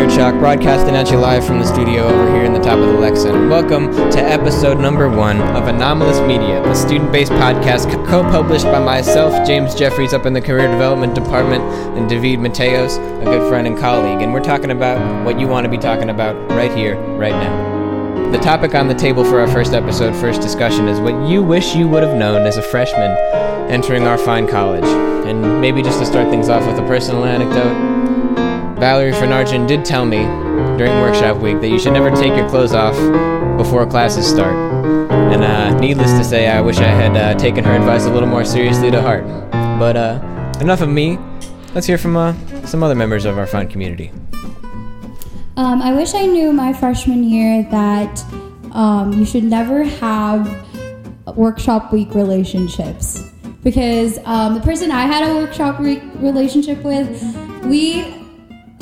Yorchak, broadcasting at you live from the studio over here in the top of the Lexan. Welcome to episode number 1 of Anomalous Media, a student-based podcast co-published by myself, James Jeffries, up in the Career Development Department, and David Mateos, a good friend and colleague. And we're talking about what you want to be talking about right here, right now. The topic on the table for our first episode, first discussion, is what you wish you would have known as a freshman entering our fine college. And maybe just to start things off with a personal anecdote, Valerie Frenarchin did tell me during workshop week that you should never take your clothes off before classes start. And needless to say, I wish I had taken her advice a little more seriously to heart. But enough of me. Let's hear from some other members of our fine community. I wish I knew my freshman year that you should never have workshop week relationships, because the person I had a workshop week relationship with, we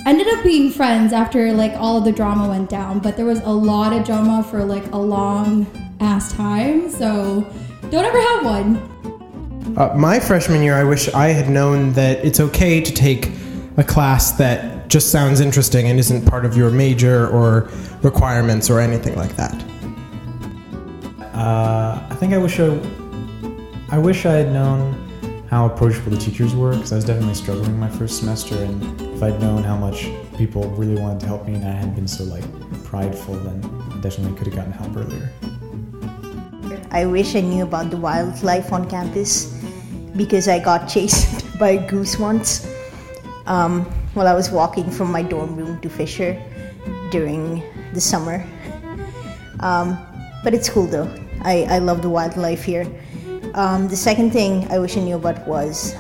ended up being friends after like all of the drama went down, but there was a lot of drama for like a long ass time, so don't ever have one. My freshman year, I wish I had known that it's okay to take a class that just sounds interesting and isn't part of your major or requirements or anything like that. I wish I had known how approachable the teachers were, because I was definitely struggling my first semester, and if I'd known how much people really wanted to help me and I hadn't been so like prideful, then I definitely could have gotten help earlier. I wish I knew about the wildlife on campus, because I got chased by a goose once. While I was walking from my dorm room to Fisher during the summer. But it's cool though. I love the wildlife here. The second thing I wish I knew about was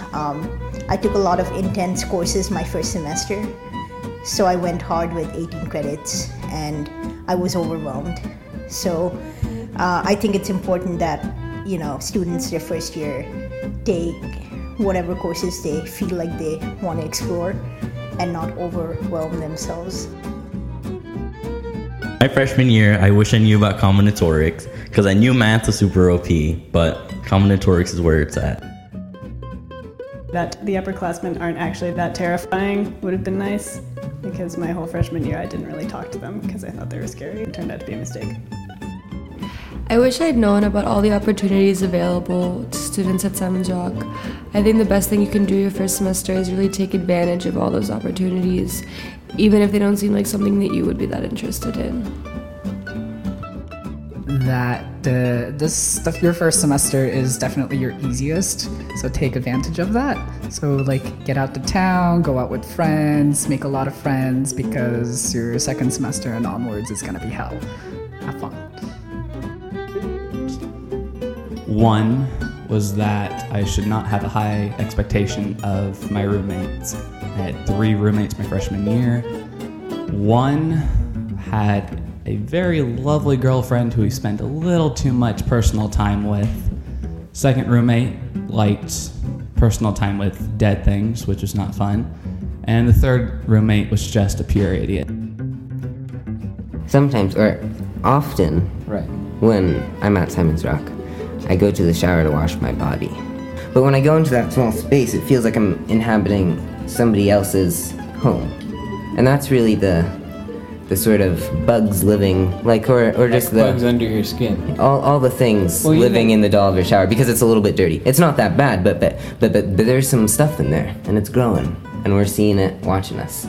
I took a lot of intense courses my first semester. So I went hard with 18 credits and I was overwhelmed. So I think it's important that, you know, students their first year take whatever courses they feel like they want to explore and not overwhelm themselves. My freshman year, I wish I knew about combinatorics, because I knew math was super OP, but combinatorics is where it's at. That the upperclassmen aren't actually that terrifying would have been nice, because my whole freshman year I didn't really talk to them because I thought they were scary. It turned out to be a mistake. I wish I'd known about all the opportunities available to students at Simon's Rock. I think the best thing you can do your first semester is really take advantage of all those opportunities, even if they don't seem like something that you would be that interested in. That your first semester is definitely your easiest, so take advantage of that. So like get out to town, go out with friends, make a lot of friends, because your second semester and onwards is gonna be hell. Have fun. One was that I should not have a high expectation of my roommates. I had 3 roommates my freshman year. One had a very lovely girlfriend who we spent a little too much personal time with. Second roommate liked personal time with dead things, which was not fun. And the third roommate was just a pure idiot. Sometimes, or often, right, when I'm at Simon's Rock, I go to the shower to wash my body. But when I go into that small space, it feels like I'm inhabiting somebody else's home. And that's really the sort of bugs living, like, or just the bugs under your skin. All the things living in the doll of your shower, because it's a little bit dirty. It's not that bad, but there's some stuff in there, and it's growing, and we're seeing it watching us.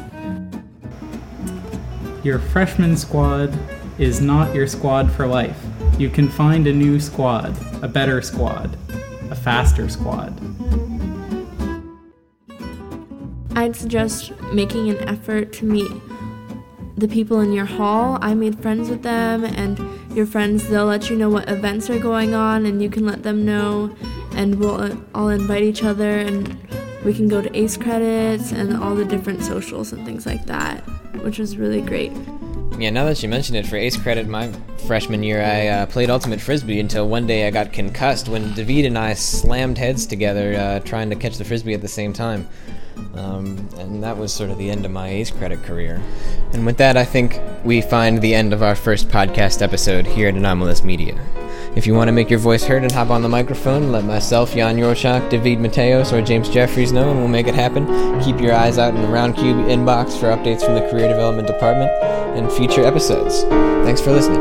Your freshman squad is not your squad for life. You can find a new squad, a better squad, a faster squad. I'd suggest making an effort to meet the people in your hall. I made friends with them, and your friends, they'll let you know what events are going on, and you can let them know, and we'll all invite each other, and we can go to ACE credits and all the different socials and things like that, which was really great. Yeah, now that you mention it, for ACE credit my freshman year, I played Ultimate Frisbee until one day I got concussed when David and I slammed heads together trying to catch the Frisbee at the same time. And that was sort of the end of my ACE credit career. And with that, I think we find the end of our first podcast episode here at Anomalous Media. If you want to make your voice heard and hop on the microphone and let myself, Jan Yorchak, David Mateos, or James Jeffries know, and we'll make it happen. Keep your eyes out in the RoundCube inbox for updates from the Career Development Department and future episodes. Thanks for listening.